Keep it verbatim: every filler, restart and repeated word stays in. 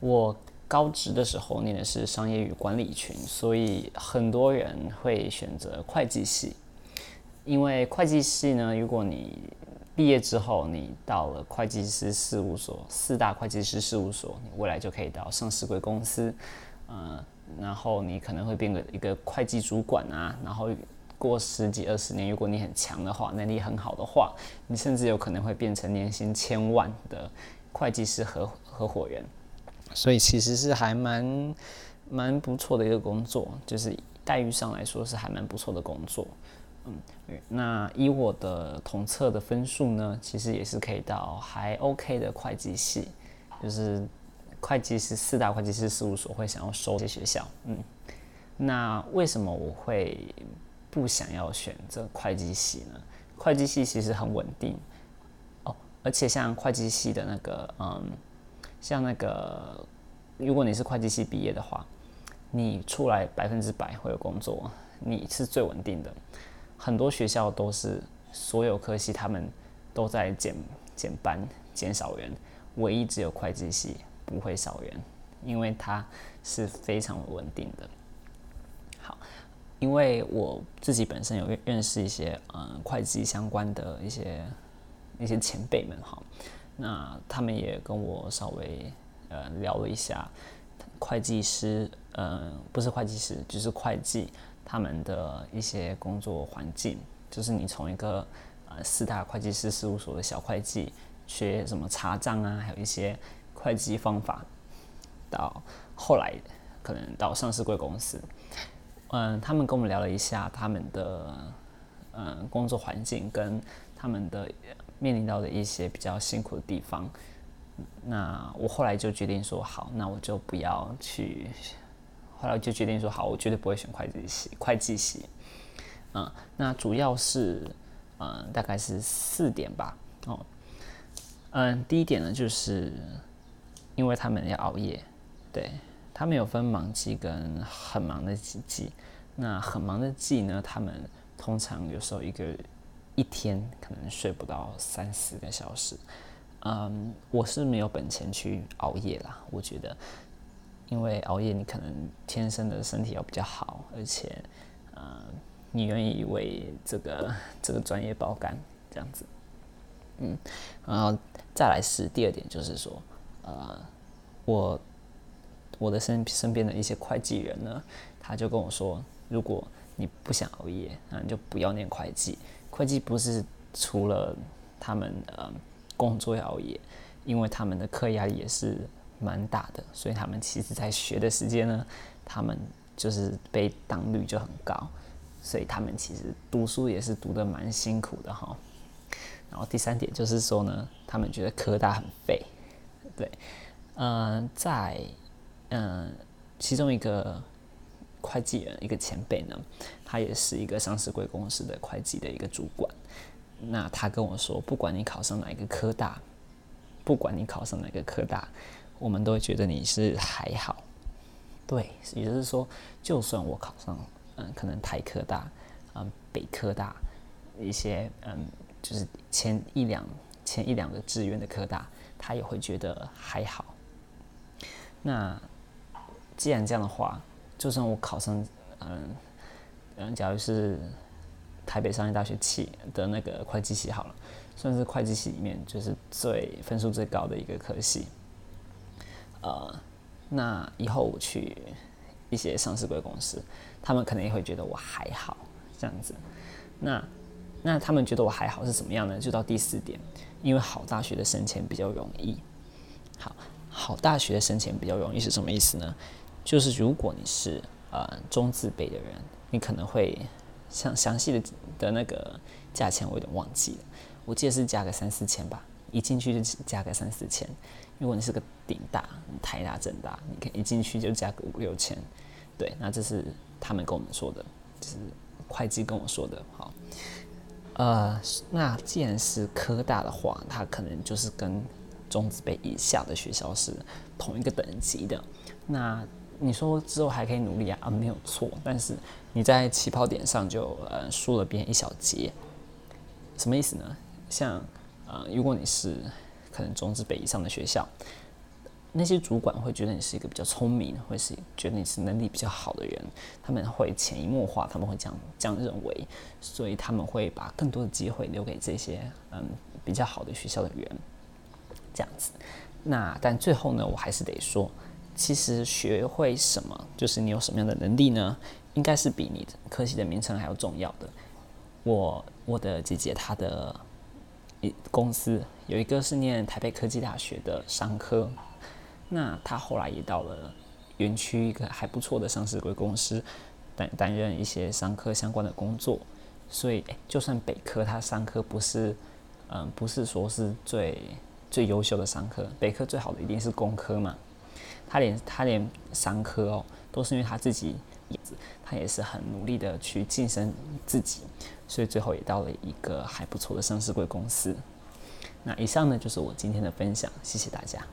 我高职的时候念的是商业与管理群，所以很多人会选择会计系，因为会计系呢，如果你毕业之后你到了会计师事务所，四大会计师事务所，你未来就可以到上市柜公司，呃，然后你可能会变个一个会计主管啊，然后过十几二十年，如果你很强的话，能力很好的话，你甚至有可能会变成年薪千万的会计师合合伙人，所以其实是还蛮蛮不错的一个工作，就是待遇上来说是还蛮不错的工作。嗯，那以我的统测的分数呢，其实也是可以到还 OK 的会计系，就是会计师四大会计师事务所会想要收这些学校。嗯，那为什么我会不想要选择会计系呢？会计系其实很稳定哦，而且像会计系的那个，嗯，像那个，如果你是会计系毕业的话，你出来百分之百会有工作，你是最稳定的。很多学校都是所有科系他们都在减减班、减少人，唯一只有会计系不会少人，因为它是非常稳定的。好。因为我自己本身有认识一些呃会计相关的一些一些前辈们哈，那他们也跟我稍微呃聊了一下会计师呃不是会计师就是会计他们的一些工作环境，就是你从一个呃四大会计师事务所的小会计学什么查账啊，还有一些会计方法，到后来可能到上市柜公司。嗯，他们跟我们聊了一下他们的嗯工作环境跟他们的面临到的一些比较辛苦的地方。那我后来就决定说，好，那我就不要去。后来就决定说，好，我绝对不会选会计系。会计系，嗯，那主要是嗯大概是四点吧。哦，嗯，第一点呢，就是因为他们要熬夜，对。他们有分忙季跟很忙的季，那很忙的季呢，他们通常有时候一个一天可能睡不到三四个小时。嗯，我是没有本钱去熬夜啦，我觉得，因为熬夜你可能天生的身体要比较好，而且，呃，你愿意为这个这个专业爆肝这样子。嗯，然后再来是第二点，就是说，呃，我。我的身身边的一些会计人呢，他就跟我说，如果你不想熬夜，那你就不要念会计。会计不是除了他们呃工作要熬夜，因为他们的课压力也是蛮大的，所以他们其实在学的时间呢，他们就是被当率就很高，所以他们其实读书也是读得蛮辛苦的哈。然后第三点就是说呢，他们觉得科大很废，对，嗯、呃，在。嗯，其中一个会计人，一个前辈呢，他也是一个上市柜公司的会计的一个主管。那他跟我说，不管你考上哪一个科大，不管你考上哪个科大，我们都会觉得你是还好。对，也就是说，就算我考上，嗯，可能台科大，嗯，北科大，一些嗯，就是前一两前一两个志愿的科大，他也会觉得还好。那既然这样的话，就算我考上，嗯嗯，假如是台北商业大学系的那个会计系好了，算是会计系里面就是最分数最高的一个科系。呃，那以后我去一些上市柜公司，他们可能也会觉得我还好这样子。那那他们觉得我还好是怎么样呢？就到第四点，因为好大学的升迁比较容易。好。好大学的申请比较容易是什么意思呢？就是如果你是呃中字辈的人，你可能会像详细的的那个价钱我有点忘记了，我记得是加个三四千吧，一进去就加个三四千。如果你是个顶大、台大、政大，你可以一进去就加个五六千。对，那这是他们跟我们说的，就是会计跟我说的。好，呃，那既然是科大的话，它可能就是跟中字辈以下的学校是同一个等级的，那你说之后还可以努力啊，啊没有错，但是你在起跑点上就呃输了别人一小节，什么意思呢？像呃，如果你是可能中字辈以上的学校，那些主管会觉得你是一个比较聪明，会是觉得你是能力比较好的人，他们会潜移默化，他们会这样这样认为，所以他们会把更多的机会留给这些嗯比较好的学校的人，这样子。那但最后呢，我还是得说，其实学会什么，就是你有什么样的能力呢，应该是比你科系的名称还要重要的。我我的姐姐她的公司有一个是念台北科技大学的商科。那他后来也到了园区一个还不错的上市规公司，担担任一些商科相关的工作。所以，就算北科他商科不是，嗯，不是说是最最优秀的商科，北科最好的一定是工科嘛。他连他连商科哦，都是因为他自己，他也是很努力的去晋升自己，所以最后也到了一个还不错的上市规公司。那以上呢就是我今天的分享，谢谢大家。